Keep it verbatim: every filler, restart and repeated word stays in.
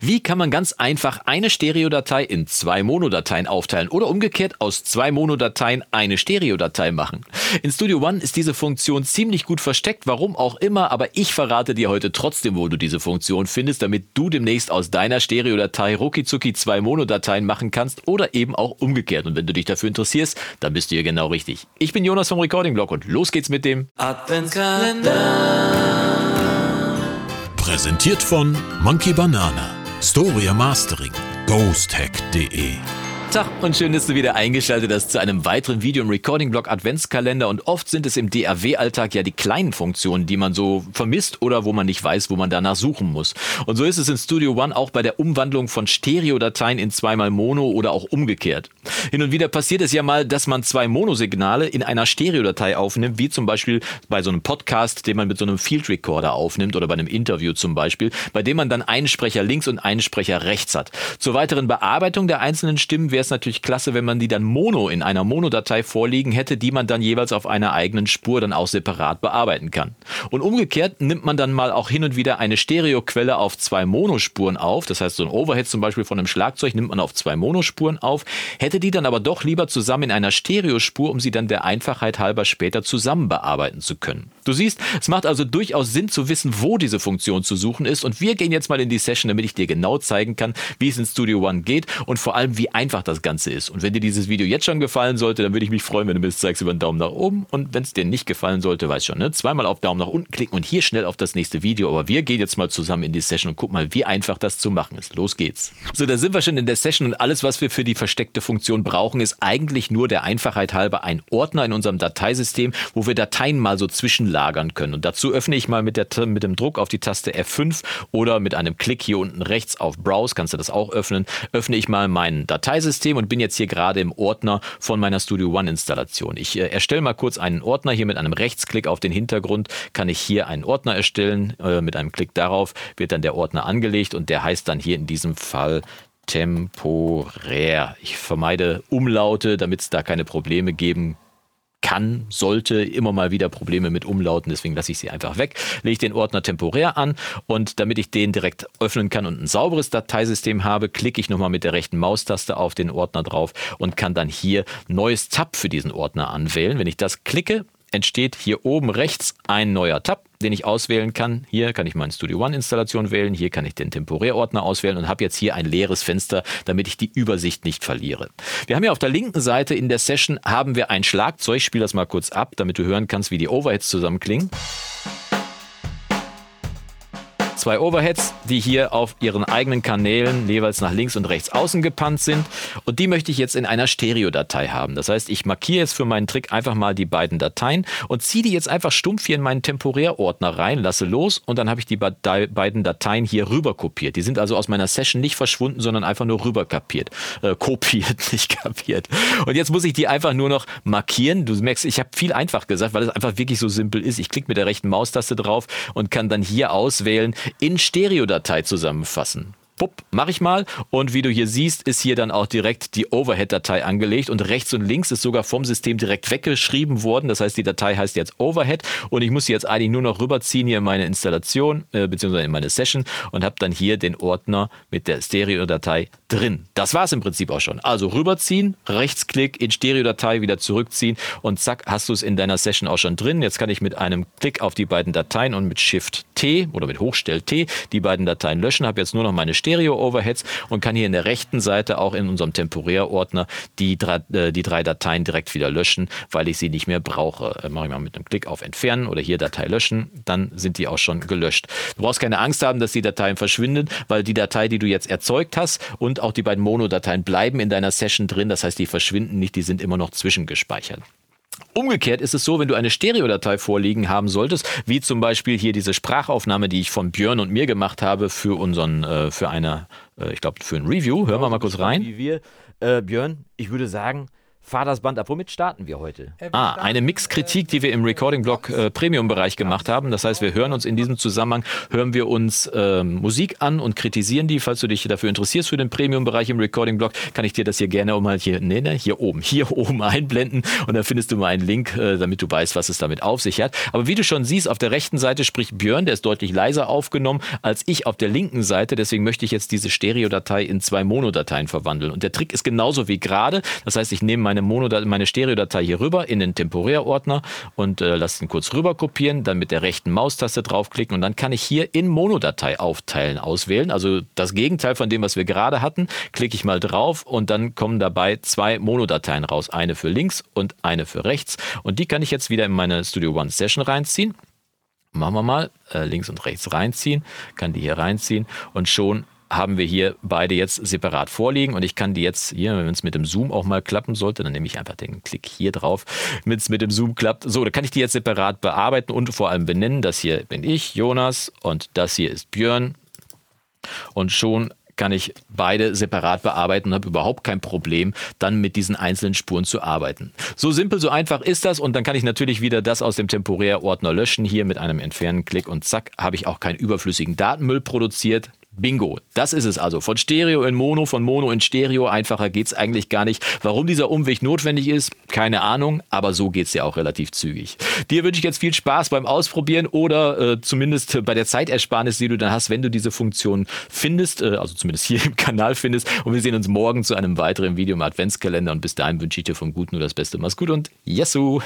Wie kann man ganz einfach eine Stereodatei in zwei Monodateien aufteilen oder umgekehrt aus zwei Monodateien eine Stereodatei machen? In Studio One ist diese Funktion ziemlich gut versteckt, warum auch immer, aber ich verrate dir heute trotzdem, wo du diese Funktion findest, damit du demnächst aus deiner Stereodatei ruckizucki zwei Monodateien machen kannst oder eben auch umgekehrt. Und wenn du dich dafür interessierst, dann bist du hier genau richtig. Ich bin Jonas vom Recording-Blog und los geht's mit dem Adventskalender. Präsentiert von Monkey Banana. Storia Mastering, ghost hack punkt de. Tag und schön, dass du wieder eingeschaltet hast zu einem weiteren Video im Recording-Blog-Adventskalender, und oft sind es im D A W-Alltag ja die kleinen Funktionen, die man so vermisst oder wo man nicht weiß, wo man danach suchen muss. Und so ist es in Studio One auch bei der Umwandlung von Stereodateien in zweimal Mono oder auch umgekehrt. Hin und wieder passiert es ja mal, dass man zwei Monosignale in einer Stereodatei aufnimmt, wie zum Beispiel bei so einem Podcast, den man mit so einem Field Recorder aufnimmt, oder bei einem Interview zum Beispiel, bei dem man dann einen Sprecher links und einen Sprecher rechts hat. Zur weiteren Bearbeitung der einzelnen Stimmen wäre es natürlich klasse, wenn man die dann mono in einer Monodatei vorliegen hätte, die man dann jeweils auf einer eigenen Spur dann auch separat bearbeiten kann. Und umgekehrt nimmt man dann mal auch hin und wieder eine Stereoquelle auf zwei Monospuren auf, das heißt so ein Overhead zum Beispiel von einem Schlagzeug nimmt man auf zwei Monospuren auf, hätte die dann aber doch lieber zusammen in einer Stereospur, um sie dann der Einfachheit halber später zusammen bearbeiten zu können. Du siehst, es macht also durchaus Sinn zu wissen, wo diese Funktion zu suchen ist, und wir gehen jetzt mal in die Session, damit ich dir genau zeigen kann, wie es in Studio One geht und vor allem, wie einfach das Ganze ist. Und wenn dir dieses Video jetzt schon gefallen sollte, dann würde ich mich freuen, wenn du mir das zeigst über einen Daumen nach oben, und wenn es dir nicht gefallen sollte, weißt schon, ne? Zweimal auf Daumen nach unten klicken und hier schnell auf das nächste Video, aber wir gehen jetzt mal zusammen in die Session und guck mal, wie einfach das zu machen ist. Los geht's. So, da sind wir schon in der Session, und alles, was wir für die versteckte Funktion brauchen, ist eigentlich nur der Einfachheit halber ein Ordner in unserem Dateisystem, wo wir Dateien mal so zwischenlagern können, und dazu öffne ich mal mit, der, mit dem Druck auf die Taste F fünf oder mit einem Klick hier unten rechts auf Browse, kannst du das auch öffnen, öffne ich mal mein Dateisystem und bin jetzt hier gerade im Ordner von meiner Studio One Installation. Ich äh, erstelle mal kurz einen Ordner hier mit einem Rechtsklick auf den Hintergrund, kann ich hier einen Ordner erstellen. Äh, mit einem Klick darauf wird dann der Ordner angelegt, und der heißt dann hier in diesem Fall temporär. Ich vermeide Umlaute, damit es da keine Probleme geben kann. kann, sollte, immer mal wieder Probleme mit Umlauten, deswegen lasse ich sie einfach weg. Lege ich den Ordner temporär an, und damit ich den direkt öffnen kann und ein sauberes Dateisystem habe, klicke ich nochmal mit der rechten Maustaste auf den Ordner drauf und kann dann hier neues Tab für diesen Ordner anwählen. Wenn ich das klicke, entsteht hier oben rechts ein neuer Tab, den ich auswählen kann. Hier kann ich meine Studio One Installation wählen, hier kann ich den Temporärordner auswählen und habe jetzt hier ein leeres Fenster, damit ich die Übersicht nicht verliere. Wir haben hier auf der linken Seite in der Session haben wir ein Schlagzeug. Ich spiele das mal kurz ab, damit du hören kannst, wie die Overheads zusammenklingen. Zwei Overheads, die hier auf ihren eigenen Kanälen jeweils nach links und rechts außen gepannt sind, und die möchte ich jetzt in einer Stereodatei haben. Das heißt, ich markiere jetzt für meinen Trick einfach mal die beiden Dateien und ziehe die jetzt einfach stumpf hier in meinen Temporärordner rein, lasse los, und dann habe ich die beiden Dateien hier rüber kopiert. Die sind also aus meiner Session nicht verschwunden, sondern einfach nur rüber kapiert. Äh, kopiert, nicht kapiert. Und jetzt muss ich die einfach nur noch markieren. Du merkst, ich habe viel einfach gesagt, weil es einfach wirklich so simpel ist. Ich klicke mit der rechten Maustaste drauf und kann dann hier auswählen, in Stereodatei zusammenfassen. Pupp, mache ich mal, und wie du hier siehst, ist hier dann auch direkt die Overhead-Datei angelegt, und rechts und links ist sogar vom System direkt weggeschrieben worden, das heißt, die Datei heißt jetzt Overhead, und ich muss sie jetzt eigentlich nur noch rüberziehen hier in meine Installation, äh, beziehungsweise in meine Session, und habe dann hier den Ordner mit der Stereodatei drin. Das war es im Prinzip auch schon. Also rüberziehen, Rechtsklick, in Stereodatei wieder zurückziehen, und zack, hast du es in deiner Session auch schon drin. Jetzt kann ich mit einem Klick auf die beiden Dateien und mit Shift-T oder mit Hochstell-T die beiden Dateien löschen, habe jetzt nur noch meine Stereodatei Stereo-Overheads und kann hier in der rechten Seite auch in unserem Temporärordner die drei, äh, die drei Dateien direkt wieder löschen, weil ich sie nicht mehr brauche. Äh, mache ich mal mit einem Klick auf Entfernen oder hier Datei löschen, dann sind die auch schon gelöscht. Du brauchst keine Angst haben, dass die Dateien verschwinden, weil die Datei, die du jetzt erzeugt hast, und auch die beiden Mono-Dateien bleiben in deiner Session drin, das heißt, die verschwinden nicht, die sind immer noch zwischengespeichert. Umgekehrt ist es so, wenn du eine Stereodatei vorliegen haben solltest, wie zum Beispiel hier diese Sprachaufnahme, die ich von Björn und mir gemacht habe für unseren, äh, für eine, äh, ich glaube, für ein Review. Hören wir mal kurz rein. Wie wir, äh, Björn, ich würde sagen, Fahr das Band ab. Womit starten wir heute? Ah, eine Mixkritik, die wir im Recording-Blog äh, Premium-Bereich gemacht haben. Das heißt, wir hören uns in diesem Zusammenhang, hören wir uns äh, Musik an und kritisieren die. Falls du dich dafür interessierst für den Premium-Bereich im Recording-Blog, kann ich dir das hier gerne mal hier, nee, nee, hier oben, hier oben einblenden. Und dann findest du mal einen Link, äh, damit du weißt, was es damit auf sich hat. Aber wie du schon siehst, auf der rechten Seite spricht Björn, der ist deutlich leiser aufgenommen als ich auf der linken Seite. Deswegen möchte ich jetzt diese Stereodatei in zwei Monodateien verwandeln. Und der Trick ist genauso wie gerade. Das heißt, ich nehme meine Meine, meine Stereodatei hier rüber in den Temporärordner und äh, lasse ihn kurz rüber kopieren, dann mit der rechten Maustaste draufklicken und dann kann ich hier in Monodatei aufteilen auswählen. Also das Gegenteil von dem, was wir gerade hatten, klicke ich mal drauf und dann kommen dabei zwei Monodateien raus. Eine für links und eine für rechts und die kann ich jetzt wieder in meine Studio One Session reinziehen. Machen wir mal äh, links und rechts reinziehen, kann die hier reinziehen und schon haben wir hier beide jetzt separat vorliegen und ich kann die jetzt hier, wenn es mit dem Zoom auch mal klappen sollte, dann nehme ich einfach den Klick hier drauf, wenn es mit dem Zoom klappt. So, da kann ich die jetzt separat bearbeiten und vor allem benennen. Das hier bin ich, Jonas, und das hier ist Björn. Und schon kann ich beide separat bearbeiten und habe überhaupt kein Problem, dann mit diesen einzelnen Spuren zu arbeiten. So simpel, so einfach ist das und dann kann ich natürlich wieder das aus dem Temporärordner löschen, hier mit einem Entfernen-Klick und zack, habe ich auch keinen überflüssigen Datenmüll produziert. Bingo, das ist es also. Von Stereo in Mono, von Mono in Stereo. Einfacher geht's eigentlich gar nicht. Warum dieser Umweg notwendig ist, keine Ahnung, aber so geht's ja auch relativ zügig. Dir wünsche ich jetzt viel Spaß beim Ausprobieren oder äh, zumindest bei der Zeitersparnis, die du dann hast, wenn du diese Funktion findest, äh, also zumindest hier im Kanal findest. Und wir sehen uns morgen zu einem weiteren Video im Adventskalender und bis dahin wünsche ich dir vom Guten nur das Beste. Mach's gut und Yesu!